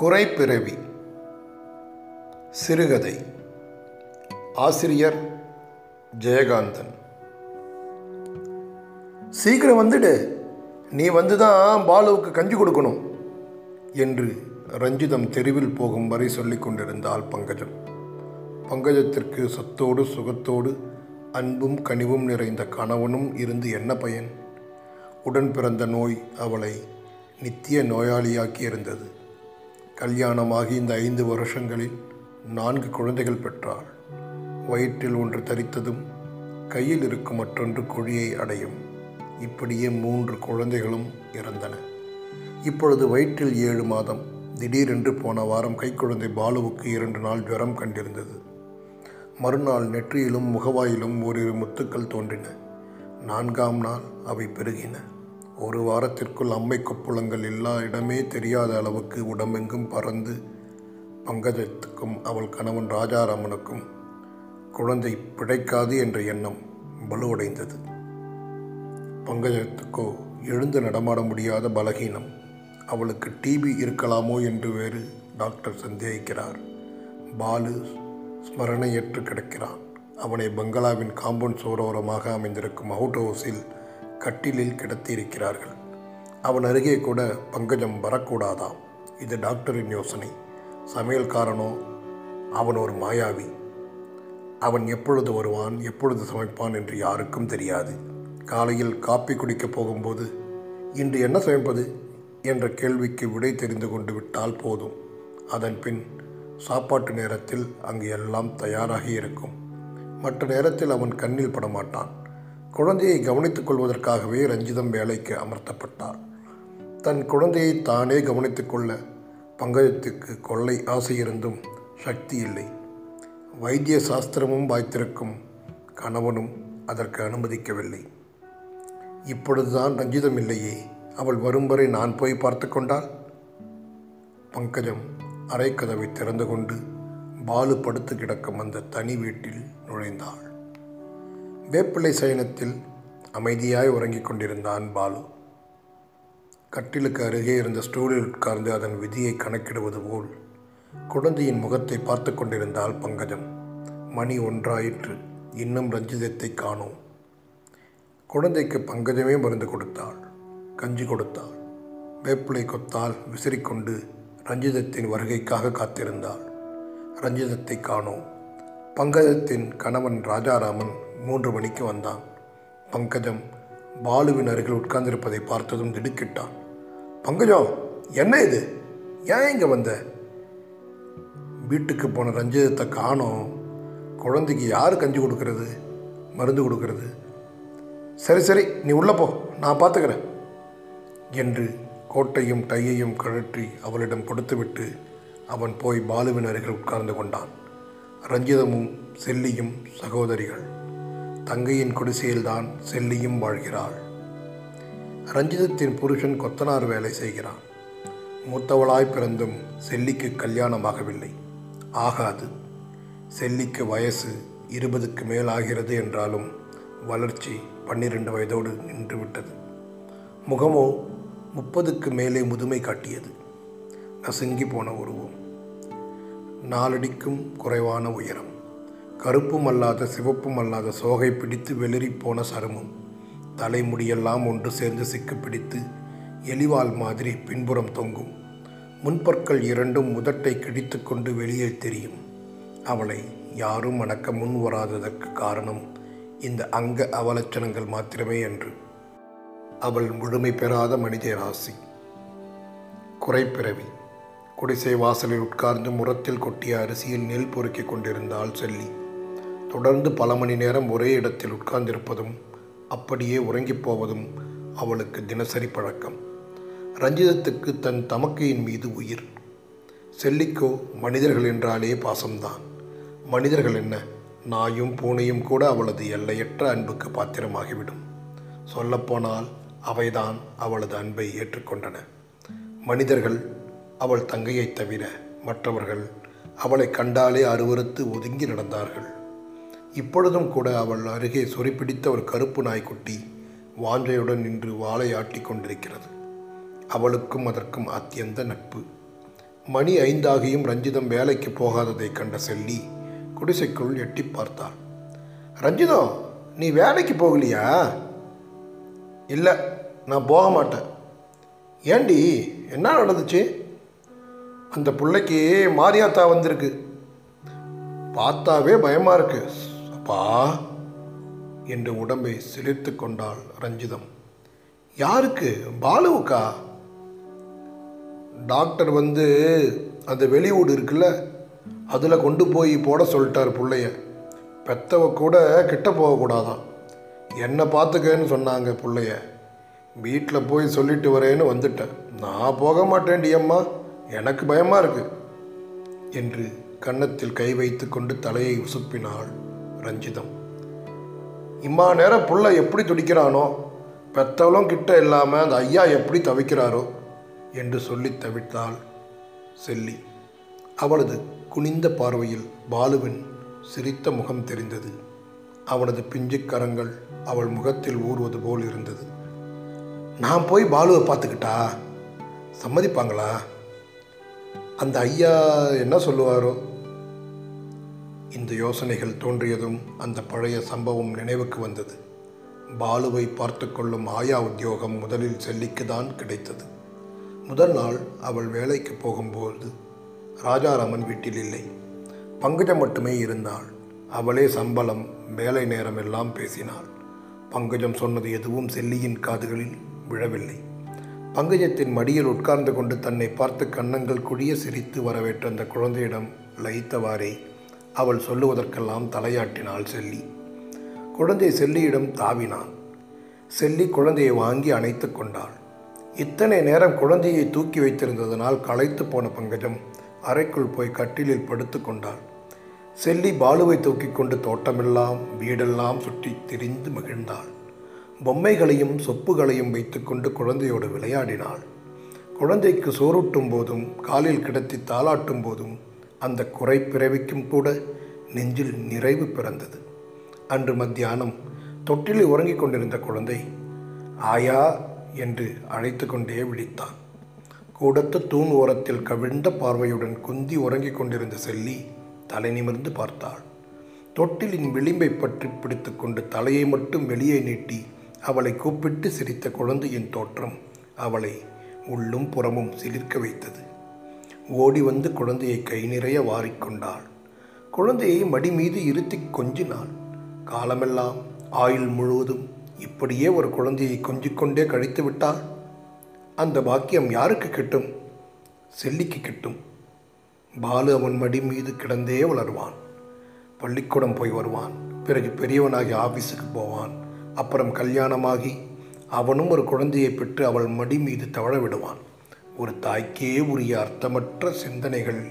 குறைப் பிறவி சிறுகதை. ஆசிரியர் ஜெயகாந்தன். சீக்கிரம் வந்துடு, நீ வந்து தான் பாலுவுக்கு கஞ்சி கொடுக்கணும் என்று ரஞ்சிதம் தெருவில் போகும் வரை சொல்லி கொண்டிருந்தாள் பங்கஜம். பங்கஜத்திற்கு சத்தோடு சுகத்தோடு அன்பும் கனிவும் நிறைந்த கணவனும் இருந்து என்ன பயன்? உடன் பிறந்த நோய் அவளை நித்திய நோயாளியாக்கி இருந்தது. கல்யாணமாகி இந்த 5 வருஷங்களில் 4 குழந்தைகள் பெற்றாள். வயிற்றில் ஒன்று தரித்ததும் கையில் இருக்கும் மற்றொன்று குழியை அடையும். இப்படியே 3 குழந்தைகளும் இறந்தன. இப்பொழுது வயிற்றில் 7 மாதம். திடீரென்று போன வாரம் கைக்குழந்தை பாலுவுக்கு 2 நாள் ஜுரம் கண்டிருந்தது. மறுநாள் நெற்றியிலும் முகவாயிலும் ஓரிரு முத்துக்கள் தோன்றின. 4ஆம் நாள் அவை பெருகின. 1 வாரத்திற்குள் அம்மை கொப்புளங்கள் எல்லா இடமே தெரியாத அளவுக்கு உடம்பெங்கும் பறந்து பங்கஜத்துக்கும் அவள் கணவன் ராஜாராமனுக்கும் குழந்தை பிழைக்காது என்ற எண்ணம் வலுவடைந்தது. பங்கஜத்துக்கோ எழுந்து நடமாட முடியாத பலகீனம். அவளுக்கு டிபி இருக்கலாமோ என்று வேறு டாக்டர் சந்தேகிக்கிறார். பாலு ஸ்மரணையற்று கிடக்கிறான். அவனை பங்களாவின் காம்பவுண்ட் சோரோரமாக அமைந்திருக்கும் அவுட் ஹவுஸில் கட்டிலில் கிடத்தியிருக்கிறார்கள். அவன் அருகே கூட பங்கஜம் வரக்கூடாதாம். இது டாக்டரின் யோசனை. சமையல்காரனோ அவன் ஒரு மாயாவி. அவன் எப்பொழுது வருவான், எப்பொழுது சமைப்பான் என்று யாருக்கும் தெரியாது. காலையில் காப்பி குடிக்கப் போகும்போது இன்று என்ன சமைப்பது என்ற கேள்விக்கு விடை தெரிந்து கொண்டு விட்டால் போதும். அதன் பின் சாப்பாட்டு நேரத்தில் அங்கு எல்லாம் தயாராகி இருக்கும். மற்ற நேரத்தில் அவன் கண்ணில் படமாட்டான். குழந்தையை கவனித்துக் கொள்வதற்காகவே ரஞ்சிதம் வேலைக்கு அமர்த்தப்பட்டார். தன் குழந்தையை தானே கவனித்துக் கொள்ள பங்கஜத்துக்கு கொள்ளை ஆசையிருந்தும் சக்தி இல்லை. வைத்திய சாஸ்திரமும் வாய்த்திருக்கும் கணவனும் அதற்கு அனுமதிக்கவில்லை. இப்பொழுதுதான் ரஞ்சிதம் இல்லையே, அவள் வரும் வரை நான் போய் பார்த்து கொண்டாள். பங்கஜம் அறைக்கதவை திறந்து கொண்டு பாலு படுத்து கிடக்கும் அந்த தனி வீட்டில் நுழைந்தாள். வேப்பிள்ளை சயனத்தில் அமைதியாய் உறங்கிக் கொண்டிருந்தான் பாலு. கட்டிலுக்கு அருகே இருந்த ஸ்டூலில் உட்கார்ந்து அதன் விதியை கணக்கிடுவது போல் குழந்தையின் முகத்தை பார்த்து கொண்டிருந்தாள் பங்கஜம். மணி 1 ஆயிற்று. இன்னும் ரஞ்சிதத்தை காணோம். குழந்தைக்கு பங்கஜமே மருந்து கொடுத்தாள், கஞ்சி கொடுத்தாள். வேப்பிள்ளை கொத்தால் விசிறிக்கொண்டு ரஞ்சிதத்தின் வருகைக்காக காத்திருந்தாள். ரஞ்சிதத்தை காணோம். பங்கஜத்தின் கணவன் ராஜாராமன் 3 மணிக்கு வந்தான். பங்கஜம் பாலுவின் அருகில் உட்கார்ந்திருப்பதை பார்த்ததும் திடுக்கிட்டான். பங்கஜம், என்ன இது? ஏன் இங்கே வந்த? வீட்டுக்கு போன ரஞ்சிதத்தை காணோம். குழந்தைக்கு யார் கஞ்சி கொடுக்கறது, மருந்து கொடுக்கறது? சரி சரி, நீ உள்ளே போ, நான் பார்த்துக்கிறேன் என்று கோட்டையும் டையையும் கழற்றி அவளிடம் கொடுத்துவிட்டு அவன் போய் பாலுவின் அருகில் உட்கார்ந்து கொண்டான். ரஞ்சிதமும் செல்லியும் சகோதரிகள். தங்கையின் குடிசையில்தான் செல்லியும் வாழ்கிறாள். ரஞ்சிதத்தின் புருஷன் கொத்தனார் வேலை செய்கிறான். மூத்தவளாய் பிறந்தும் செல்லிக்கு கல்யாணமாகவில்லை. ஆகாது. செல்லிக்கு வயசு 20க்கு மேல் ஆகிறது என்றாலும் வளர்ச்சி 12 வயதோடு நின்றுவிட்டது. முகமோ 30க்கு மேலே முதுமை காட்டியது. நசுங்கி போன உருவம், 4 அடிக்கும் குறைவான உயரம், கருப்பும் அல்லாத சிவப்பும் அல்லாத சோகை பிடித்து வெளிரிப்போன சருமம், தலைமுடியெல்லாம் ஒன்று சேர்ந்து சிக்கு பிடித்து எலிவால் மாதிரி பின்புறம் தொங்கும், முன்பற்கள் 2ம் முதட்டை கிடித்து கொண்டு வெளியே தெரியும். அவளை யாரும் அடக்க முன் வராததற்கு காரணம் இந்த அங்க அவலட்சணங்கள் மாத்திரமே என்று அவள் முழுமை பெறாத மனித ராசி. குறைப்பிறவி. குடிசை வாசலில் உட்கார்ந்து முரத்தில் கொட்டிய அரிசியில் நெல் பொறுக்கி கொண்டிருந்தாள் செல்லி. தொடர்ந்து பல மணி நேரம் ஒரே இடத்தில் உட்கார்ந்திருப்பதும் அப்படியே உறங்கிப் போவதும் அவளுக்கு தினசரி பழக்கம். ரஞ்சிதத்துக்கு தன் தமக்கையின் மீது உயிர். செல்லிக்கோ மனிதர்கள் என்றாலே பாசம்தான். மனிதர்கள் என்ன, நாயும் பூனையும் கூட அவளது எல்லையற்ற அன்புக்கு பாத்திரமாகிவிடும். சொல்லப்போனால் அவைதான் அவளது அன்பை ஏற்றுக்கொண்டன. மனிதர்கள் அவள் தங்கையை தவிர. மற்றவர்கள் அவளை கண்டாலே அருவறுத்து ஒதுங்கி நடந்தார்கள். இப்பொழுதும் கூட அவள் அருகே சொறிப்பிடித்த ஒரு கருப்பு நாய்க்குட்டி வாஞ்சையுடன் நின்று வாளை ஆட்டி கொண்டிருக்கிறது. அவளுக்கும் அதற்கும் அத்தியந்த நட்பு. மணி 5 ஆகியும் ரஞ்சிதம் வேலைக்கு போகாததை கண்ட செல்லி குடிசைக்குள் எட்டி பார்த்தாள். ரஞ்சிதம், நீ வேலைக்கு போகலையா? இல்லை, நான் போக மாட்டேன். ஏண்டி, என்ன நடந்துச்சு? அந்த பிள்ளைக்கு மாரியாத்தா வந்திருக்கு, பார்த்தாவே பயமாக இருக்கு அப்பா என்று உடம்பை சிலிர்த்து கொண்டாள் ரஞ்சிதம். யாருக்கு? பாலுவுக்கா? டாக்டர் வந்து அந்த வெளியூடு இருக்குல்ல, அதில் கொண்டு போய் போட சொல்லிட்டார். பிள்ளைய பெத்தவ கூட கிட்ட போகக்கூடாதான், என்னை பார்த்துக்கன்னு சொன்னாங்க. பிள்ளைய வீட்டில் போய் சொல்லிட்டு வரேன்னு வந்துட்டேன். நான் போக மாட்டேன்டி அம்மா, எனக்கு பயமாக இருக்குது என்று கன்னத்தில் கை வைத்து கொண்டு தலையை உசுப்பினாள் ரஞ்சிதம். இம்மா நேரம் புள்ள எப்படி துடிக்கிறானோ, பெத்தவளும் கிட்ட இல்லாமல் அந்த ஐயா எப்படி தவிக்கிறாரோ என்று சொல்லி தவித்தாள் செல்லி. அவளது குனிந்த பார்வையில் பாலுவின் சிரித்த முகம் தெரிந்தது. அவனது பிஞ்சுக்கரங்கள் அவள் முகத்தில் ஊறுவது போல் இருந்தது. நான் போய் பாலுவை பார்த்துக்கிட்டா சம்மதிப்பாங்களா? அந்த ஐயா என்ன சொல்லுவாரோ? இந்த யோசனைகள் தோன்றியதும் அந்த பழைய சம்பவம் நினைவுக்கு வந்தது. பாலுவை பார்த்து கொள்ளும் ஆயா உத்தியோகம் முதலில் செல்லிக்கு தான் கிடைத்தது. முதல் நாள் அவள் வேலைக்கு போகும்போது ராஜாராமன் வீட்டில் இல்லை. பங்கஜம் மட்டுமே இருந்தாள். அவளே சம்பளம், வேலை நேரம் எல்லாம் பேசினாள். பங்கஜம் சொன்னது எதுவும் செல்லியின் காதுகளில் விழவில்லை. பங்கஜத்தின் மடியில் உட்கார்ந்து கொண்டு தன்னை பார்த்து கன்னங்கள் குடிய சிரித்து வரவேற்ற அந்த குழந்தையிடம் லயித்தவாறே அவள் சொல்லுவதற்கெல்லாம் தலையாட்டினாள் செல்லி. குழந்தை செல்லியிடம் தாவினான். செல்லி குழந்தையை வாங்கி அணைத்து கொண்டாள். இத்தனை நேரம் குழந்தையை தூக்கி வைத்திருந்ததனால் களைத்து போன பங்கஜம் அறைக்குள் போய் கட்டிலில் படுத்து கொண்டாள். செல்லி பாலுவை தூக்கி கொண்டு தோட்டமெல்லாம் வீடெல்லாம் சுற்றி திரிந்து மகிழ்ந்தாள். பொம்மைகளையும் சொப்புகளையும் வைத்துக்கொண்டு குழந்தையோடு விளையாடினாள். குழந்தைக்கு சோறூட்டும் போதும் காலில் கிடத்தி தாளாட்டும் போதும் அந்த குறைப் பிறவிக்கும் கூட நெஞ்சில் நிறைவு பிறந்தது. அன்று மத்தியானம் தொட்டிலில் உறங்கிக் கொண்டிருந்த குழந்தை ஆயா என்று அழைத்து கொண்டே விழித்தான். கூடத்து தூண் ஓரத்தில் கவிழ்ந்த பார்வையுடன் குந்தி உறங்கிக் கொண்டிருந்த செல்லி தலை நிமிர்ந்து பார்த்தாள். தொட்டிலின் விளிம்பை பற்றி பிடித்து கொண்டு தலையை மட்டும் வெளியே நீட்டி அவளை கூப்பிட்டு சிரித்த குழந்தையின் தோற்றம் அவளை உள்ளும் புறமும் சிலிர்க்க வைத்தது. ஓடி வந்து குழந்தையை கை நிறைய வாரிக்கொண்டாள். குழந்தையை மடி மீது இருத்தி கொஞ்சினாள். காலமெல்லாம் ஆயுள் முழுவதும் இப்படியே ஒரு குழந்தையை கொஞ்சிக்கொண்டே கழித்து விட்டாள். அந்த பாக்கியம் யாருக்கு கிட்டும்? செல்லிக்கு கிட்டும். பாலு அவன் மடி மீது கிடந்தே வளருவான். பள்ளிக்கூடம் போய் வருவான். பிறகு பெரியவனாகி ஆஃபீஸுக்கு போவான். அப்புறம் கல்யாணமாகி அவனும் ஒரு குழந்தையை பெற்று அவள் மடி மீது தவழ விடுவான். ஒரு தாய்க்கே உரிய அர்த்தமற்ற சிந்தனைகள்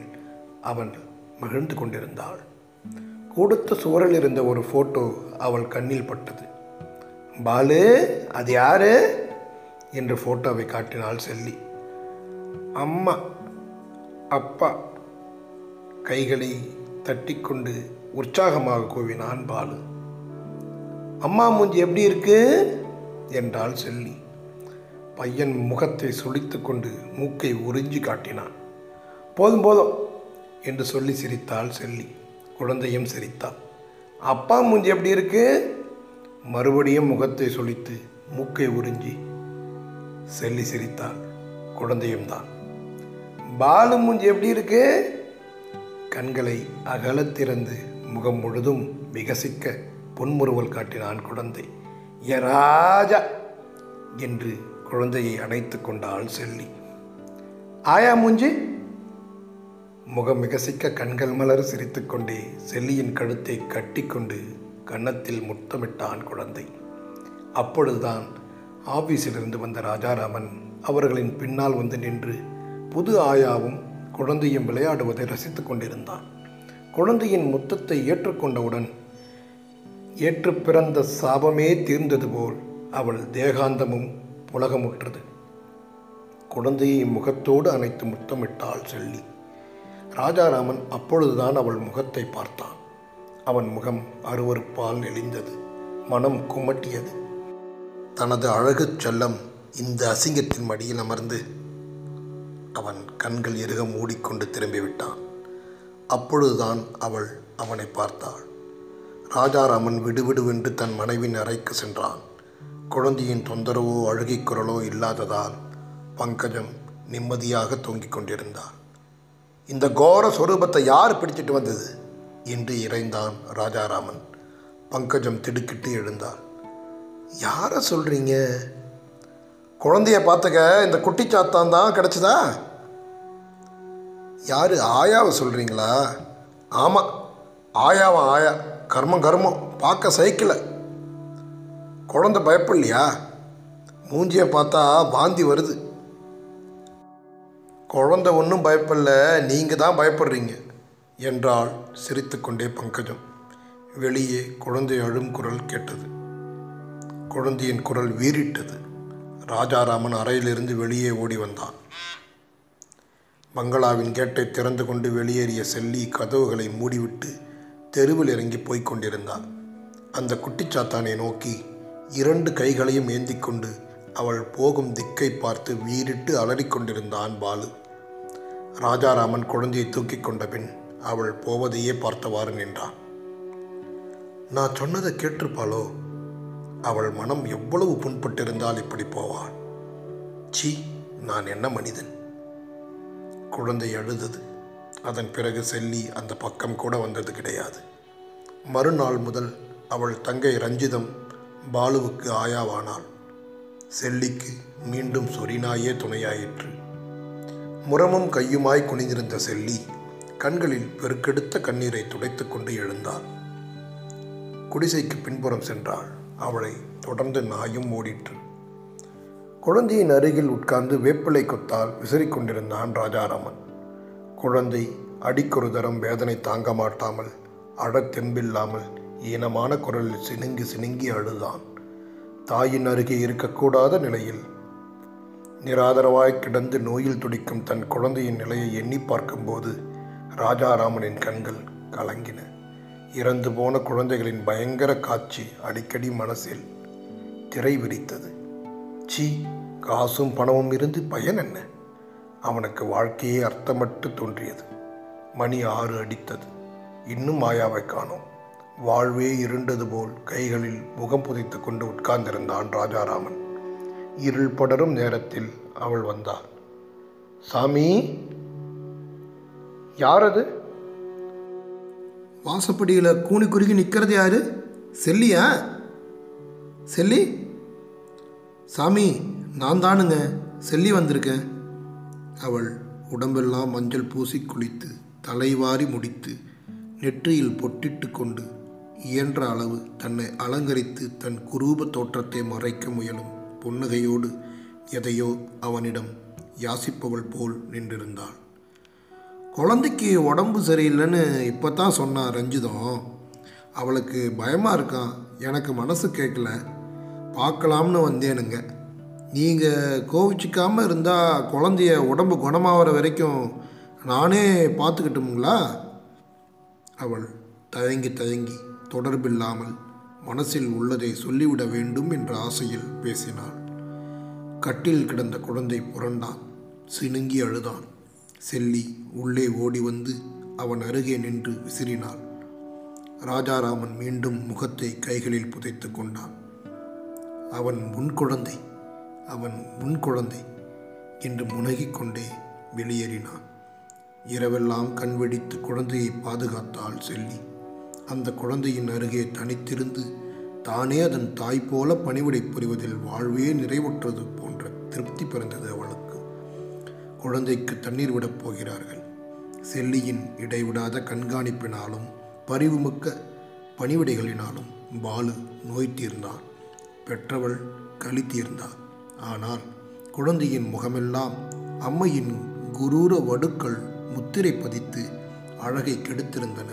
அவன் மகிழ்ந்து கொண்டிருந்தாள். கூடத்த சுவரில் இருந்த ஒரு ஃபோட்டோ அவள் கண்ணில் பட்டது. பாலு, அது யாரு என்று ஃபோட்டோவை காட்டினாள் செல்லி. அம்மா, அப்பா, கைகளை தட்டிக்கொண்டு உற்சாகமாக கூவினான் பாலு. அம்மா மூஞ்சி எப்படி இருக்கு என்றாள் செல்லி. பையன் முகத்தை சுளித்து கொண்டு மூக்கை உறிஞ்சி காட்டினான். போதும் போதும் என்று சொல்லி சிரித்தாள் செல்லி. குழந்தையும் சிரித்தாள். அப்பா மூஞ்சி எப்படி இருக்கு? மறுபடியும் முகத்தை சுளித்து மூக்கை உறிஞ்சி செல்லி சிரித்தாள். குழந்தையும் தான். பாலு மூஞ்சி எப்படி இருக்கு? கண்களை அகலத்திறந்து முகம் முழுதும் விகசிக்க பொன்முறுவல் காட்டினான் குழந்தை. ஏ ராஜா என்று குழந்தையை அணைத்து கொண்டாள் செல்லி. ஆயா மூஞ்சி? முகம் விகசிக்க கண்கள் மலர் சிரித்து கொண்டே செல்லியின் கழுத்தை கட்டி கொண்டு கன்னத்தில் முத்தமிட்டான் குழந்தை. அப்பொழுதுதான் ஆபீஸிலிருந்து வந்த ராஜாராமன் அவர்களின் பின்னால் வந்து நின்று புது ஆயாவும் குழந்தையும் விளையாடுவதை ரசித்து கொண்டிருந்தான். குழந்தையின் முத்தத்தை ஏற்றுக்கொண்டவுடன் ஏற்று பிறந்த சாபமே தீர்ந்தது போல் அவள் தேகாந்தமும் புலகமுற்றது. குழந்தையை முகத்தோடு அணைத்து முத்தமிட்டாள் செல்லி. ராஜாராமன் அப்பொழுதுதான் அவள் முகத்தை பார்த்தான். அவன் முகம் அருவருப்பால் நெளிந்தது. மனம் குமட்டியது. தனது அழகு செல்லம் இந்த அசிங்கத்தின் மடியில் அமர்ந்து அவன் கண்கள் எருக மூடிக்கொண்டு திரும்பிவிட்டான். அப்பொழுதுதான் அவள் அவனை பார்த்தாள். ராஜாராமன் விடுவிடுவென்று தன் மனைவின் அறைக்கு சென்றான். குழந்தையின் தொந்தரவோ அழுகை குரலோ இல்லாததால் பங்கஜம் நிம்மதியாக தூங்கிக் கொண்டிருந்தாள். இந்த கோர சொரூபத்தை யார் பிடிச்சிட்டு வந்தது என்று இறைந்தான் ராஜாராமன். பங்கஜம் திடுக்கிட்டு எழுந்தாள். யாரை சொல்கிறீங்க? குழந்தைய பார்த்துக்க இந்த குட்டிச்சாத்தான் தான் கிடச்சிதா? யார், ஆயாவை சொல்கிறீங்களா? ஆமாம், ஆயாவா? ஆயா கர்மம் கர்மம், பார்க்க சைக்கிளை. குழந்தை பயப்படலையா? மூஞ்சியை பார்த்தா வாந்தி வருது. குழந்தை ஒன்றும் பயப்படல, நீங்கள் தான் பயப்படுறீங்க என்றால் சிரித்து கொண்டே பங்கஜம். வெளியே குழந்தை அழும் குரல் கேட்டது. குழந்தையின் குரல் வீறிட்டது. ராஜாராமன் அறையிலிருந்து வெளியே ஓடி வந்தான். பங்களாவின் கேட்டை திறந்து கொண்டு வெளியேறிய செல்லி கதவுகளை மூடிவிட்டு தெருவில் இறங்கி போய்க் கொண்டிருந்தாள். அந்த குட்டிச்சாத்தானை நோக்கி இரண்டு கைகளையும் ஏந்தி கொண்டு அவள் போகும் திக்கை பார்த்து வீறிட்டு அலறிக்கொண்டிருந்தான் பாலு. ராஜாராமன் குழந்தையை தூக்கி கொண்ட பின் அவள் போவதையே பார்த்தவாறு நின்றான். நான் சொன்னதை கேட்டிருப்பாளோ? அவள் மனம் எவ்வளவு புண்பட்டிருந்தால் இப்படி போவாள். சீ, நான் என்ன மனிதன்? குழந்தை அழுதது. அதன் பிறகு செல்லி அந்த பக்கம் கூட வந்தது கிடையாது. மறுநாள் முதல் அவள் தங்கை ரஞ்சிதம் பாலுவுக்கு ஆயாவானாள். செல்லிக்கு மீண்டும் சொரிநாயே துணையாயிற்று. முரமும் கையுமாய் குனிந்திருந்த செல்லி கண்களில் பெருக்கெடுத்த கண்ணீரை துடைத்து கொண்டு எழுந்தாள். குடிசைக்கு பின்புறம் சென்றாள். அவளை தொடர்ந்து நாயும் ஓடிற்று. குழந்தையின் அருகில் உட்கார்ந்து வேப்பிலை கொத்தால் விசிறிக்கொண்டிருந்தான் ராஜாராமன். குழந்தை அடிக்கொரு தரம் வேதனை தாங்க மாட்டாமல் அடத்தெம்பில்லாமல் ஈனமான குரலில் சினுங்கி சினுங்கி அழுதான். தாயின் அருகே இருக்கக்கூடாத நிலையில் நிராதரவாய் கிடந்து நோயில் துடிக்கும் தன் குழந்தையின் நிலையை எண்ணி பார்க்கும்போது ராஜாராமனின் கண்கள் கலங்கின. இறந்து போன குழந்தைகளின் பயங்கர காட்சி அடிக்கடி மனசில் திரை விரித்தது. சீ, காசும் பணமும் இருந்து பயன் என்ன? அவனுக்கு வாழ்க்கையே அர்த்தமற்று தோன்றியது. மணி 6 அடித்தது. இன்னும் மாயாவை காணோம். வாழ்வே இருண்டது போல் கைகளில் முகம் புதைத்து கொண்டு உட்கார்ந்திருந்தான் ராஜாராமன். இருள் படரும் நேரத்தில் அவள் வந்தாள். சாமி, யார் அது? வாசப்படியில் கூனி குறுகி நிற்கிறது யாரு? செல்லியா? செல்லி? சாமி, நான் தானுங்க, செல்லி வந்திருக்கேன். அவள் உடம்பெல்லாம் மஞ்சள் பூசி குளித்து தலைவாரி முடித்து நெற்றியில் பொட்டிட்டு கொண்டு இயன்ற அளவு தன்னை அலங்கரித்து தன் குரூப தோற்றத்தை மறைக்க முயலும் புன்னகையோடு எதையோ அவனிடம் யாசிப்பவள் போல் நின்றிருந்தாள். குழந்தைக்கு உடம்பு சரியில்லைன்னு இப்போ தான் சொன்னான் ரஞ்சிதம். அவளுக்கு பயமாக இருக்கான். எனக்கு மனசு கேட்கல, பார்க்கலாம்னு வந்தேனுங்க. நீங்கள் கோவிச்சிக்காமல் இருந்தால் குழந்தைய உடம்பு குணமாகிற வரைக்கும் நானே பார்த்துக்கிட்டோம்ங்களா? அவள் தயங்கி தயங்கி தொடர்பில்லாமல் மனசில் உள்ளதை சொல்லிவிட வேண்டும் என்ற ஆசையில் பேசினாள். கட்டில் கிடந்த குழந்தை புரண்டான். சினுங்கி அழுதான். செல்லி உள்ளே ஓடி வந்து அவன் அருகே நின்று விசிறினாள். ராஜாராமன் மீண்டும் முகத்தை கைகளில் புதைத்து கொண்டான். அவன் முன் குழந்தை, அவன் முன் குழந்தை என்று முனகிக் கொண்டே வெளியேறினான். இரவெல்லாம் கண்வெடித்து குழந்தையை பாதுகாத்தாள் செல்லி. அந்த குழந்தையின் அருகே தனித்திருந்து தானே அதன் தாய் போல பணிவிடை புரிவதில் வாழ்வே நிறைவுற்றது போன்ற திருப்தி பிறந்தது அவளுக்கு. குழந்தைக்கு தண்ணீர் விடப் போகிறார்கள். செல்லியின் இடைவிடாத கண்காணிப்பினாலும் பரிவுமிக்க பணிவிடைகளினாலும் பாலு நோய் தீர்ந்தான். பெற்றவள் களி தீர்ந்தாள். ஆனால் குழந்தையின் முகமெல்லாம் அம்மையின் குரூர வடுக்கள் முத்திரை பதித்து அழகை கெடுத்திருந்தன.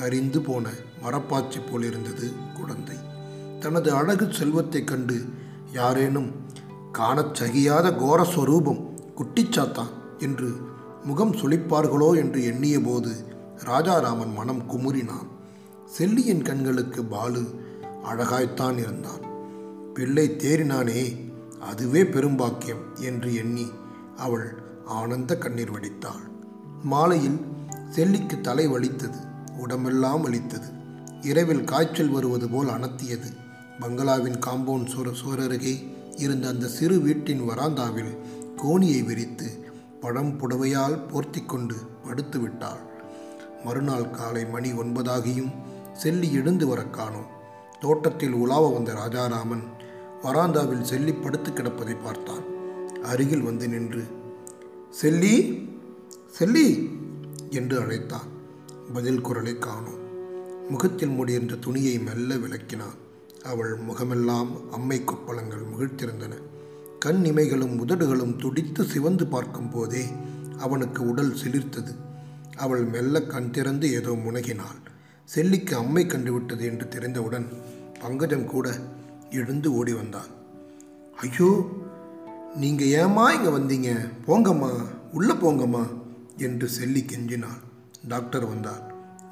கரிந்து போன மரப்பாச்சி போலிருந்தது குழந்தை. தனது அழகு செல்வத்தை கண்டு யாரேனும் காணச் சகியாத கோர ஸ்வரூபம் குட்டிச்சாத்தான் என்று முகம் சுளிப்பார்களோ என்று எண்ணிய போது ராஜாராமன் மனம் குமுறினான். செல்லியின் கண்களுக்கு பாலு அழகாய்த்தான் இருந்தான். பிள்ளை தேறினானே, அதுவே பெரும்பாக்கியம் என்று எண்ணி அவள் ஆனந்த கண்ணீர் வடித்தாள். மாலையில் செல்லிக்கு தலை வலித்தது, உடம்பெல்லாம் வலித்தது. இரவில் காய்ச்சல் வருவது போல் அனத்தியது. பங்களாவின் காம்பவுண்ட் சுவரருகே இருந்த அந்த சிறு வீட்டின் வராந்தாவில் கோணியை விரித்து பழம் புடவையால் போர்த்தி கொண்டு படுத்து விட்டாள். மறுநாள் காலை மணி 9 ஆகியும் செல்லி எழுந்து வர காணோம். தோட்டத்தில் உலாவ வந்த ராஜாராமன் வராந்தாவில் செல்லி படுத்து கிடப்பதை பார்த்தான். அருகில் வந்து நின்று செல்லி செல்லி என்று அழைத்தான். பதில் குரலை காணோம். முகத்தில் முடிந்த துணியை மெல்ல விளக்கினான். அவள் முகமெல்லாம் அம்மை கொப்பளங்கள் முகிழ்த்திருந்தன. கண் இமைகளும் உதடுகளும் துடித்து சிவந்து பார்க்கும் போதே அவனுக்கு உடல் சிலிர்த்தது. அவள் மெல்ல கண் திறந்து ஏதோ முனகினாள். செல்லிக்கு அம்மை கண்டுவிட்டது என்று தெரிந்தவுடன் பங்கஜம் கூட எழுந்து ஓடி வந்தாள். ஐயோ, நீங்கள் ஏமா இங்கே வந்தீங்க? போங்கம்மா, உள்ளே போங்கம்மா என்று செல்லி கெஞ்சினாள். டாக்டர் வந்தார்.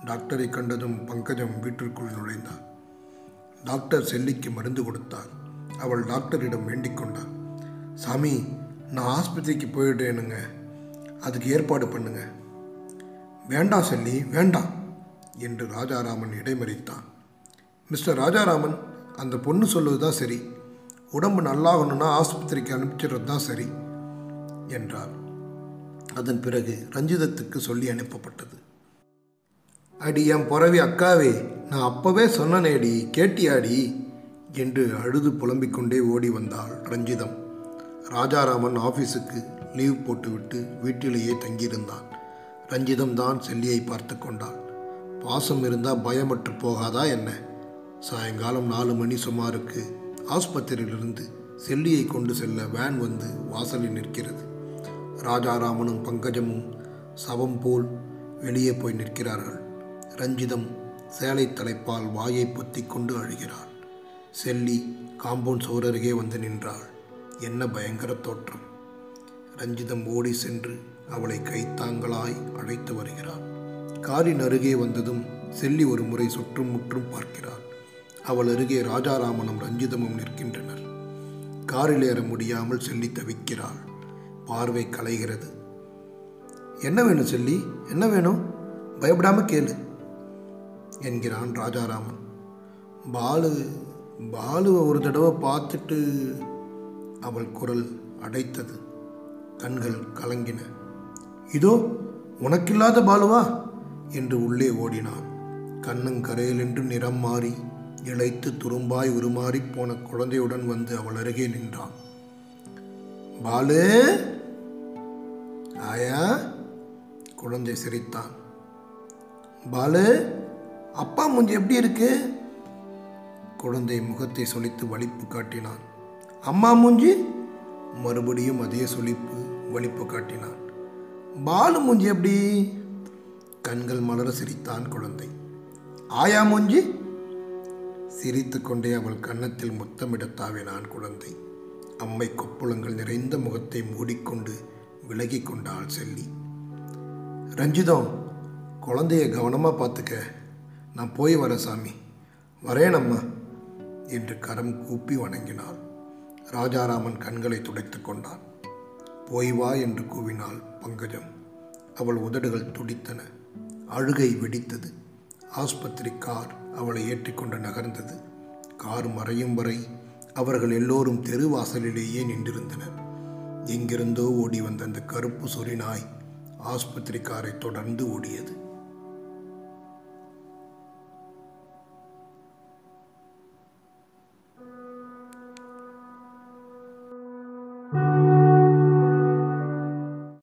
டாக்டரை கண்டதும் பங்கஜம் வீட்டிற்குள் நுழைந்தாள். டாக்டர் செல்லிக்கு மருந்து கொடுத்தார். அவள் டாக்டரிடம் வேண்டிக் கொண்டாள். சாமி, நான் ஆஸ்பத்திரிக்கு போயிடுறேனுங்க, அதுக்கு ஏற்பாடு பண்ணுங்க. வேண்டாம் செல்லி, வேண்டாம் என்று ராஜாராமன் இடைமறித்தான். மிஸ்டர் ராஜாராமன், அந்த பொண்ணு சொல்வது தான் சரி. உடம்பு நல்லாகணும்னா ஆஸ்பத்திரிக்கு அனுப்பிச்சிடுறது தான் சரி என்றார். அதன் பிறகு ரஞ்சிதத்துக்கு சொல்லி அனுப்பப்பட்டது. அடி என் புறவி அக்காவே, நான் அப்போவே சொன்னனேடி, கேட்டியாடி என்று அழுது புலம்பிக்கொண்டே ஓடி வந்தாள் ரஞ்சிதம். ராஜாராமன் ஆஃபீஸுக்கு லீவ் போட்டுவிட்டு வீட்டிலேயே தங்கியிருந்தான். ரஞ்சிதம் தான் செல்லியை பார்த்து கொண்டாள். பாசம் இருந்தால் பயமற்று போகாதா என்ன? சாயங்காலம் 4 மணி சுமாருக்கு ஆஸ்பத்திரியிலிருந்து செல்லியை கொண்டு செல்ல வேன் வந்து வாசலில் நிற்கிறது. ராஜாராமனும் பங்கஜமும் சவம் போல் வெளியே போய் நிற்கிறார்கள். ரஞ்சிதம் சேலை தலைப்பால் வாயை பொத்தி கொண்டு அழுகிறாள். செல்லி காம்பவுண்ட் சோரருகே வந்து நின்றாள். என்ன பயங்கர தோற்றம்! ரஞ்சிதம் ஓடி சென்று அவளை கைத்தாங்களாய் அழைத்து வருகிறாள். காரின் அருகே வந்ததும் செல்லி ஒரு முறை சுற்றும் முற்றும் பார்க்கிறாள். அவள் அருகே ராஜாராமனும் ரஞ்சிதமும் நிற்கின்றனர். காரில் ஏற முடியாமல் செல்லி தவிக்கிறாள். பார்வை கலைகிறது. என்ன வேணும் செல்லி, என்ன வேணும்? பயப்படாமல் கேளு என்கிறான் ராஜாராமன். பாலுவை ஒரு தடவை பார்த்துட்டு. அவள் குரல் அடைத்தது, கண்கள் கலங்கின. இதோ உனக்கில்லாத பாலுவா என்று உள்ளே ஓடினான். கண்ணுங்கரையிலென்று நிறம் மாறி இழைத்து துரும்பாய் உருமாறி போன குழந்தையுடன் வந்து அவள் அருகே நின்றான். பாலு ஆயா! குழந்தை சிரித்தான். பாலு, அப்பா மூஞ்சி எப்படி இருக்கு? குழந்தை முகத்தை சொலித்து வலிப்பு காட்டினான். அம்மா மூஞ்சி? மறுபடியும் அதே சொலிப்பு, வலிப்பு காட்டினான். பாலு மூஞ்சி எப்படி? கண்கள் மலர சிரித்தான் குழந்தை. ஆயா மூஞ்சி? சிரித்து கொண்டே அவள் கன்னத்தில் முத்தமிடத்தாவினான் குழந்தை. அம்மை கொப்புளங்கள் நிறைந்த முகத்தை மூடிக்கொண்டு விலகி கொண்டாள் செல்லி. ரஞ்சிதம், குழந்தையை கவனமாக பார்த்துக்க. நான் போய் வர சாமி. வரேனம்மா என்று கரம் கூப்பி வணங்கினாள். ராஜாராமன் கண்களை துடைத்து கொண்டான். போய் வா என்று கூவினாள் பங்கஜம். அவள் உதடுகள் துடித்தன. அழுகை வெடித்தது. ஆஸ்பத்திரி கார் அவளை ஏற்றிக்கொண்டு நகர்ந்தது. கார் மறையும் வரை அவர்கள் எல்லோரும் தெருவாசலிலேயே நின்றிருந்தனர். எங்கிருந்தோ ஓடி வந்த அந்த கருப்பு சொறி நாய் ஆஸ்பத்திரி காரை தொடர்ந்து ஓடியது.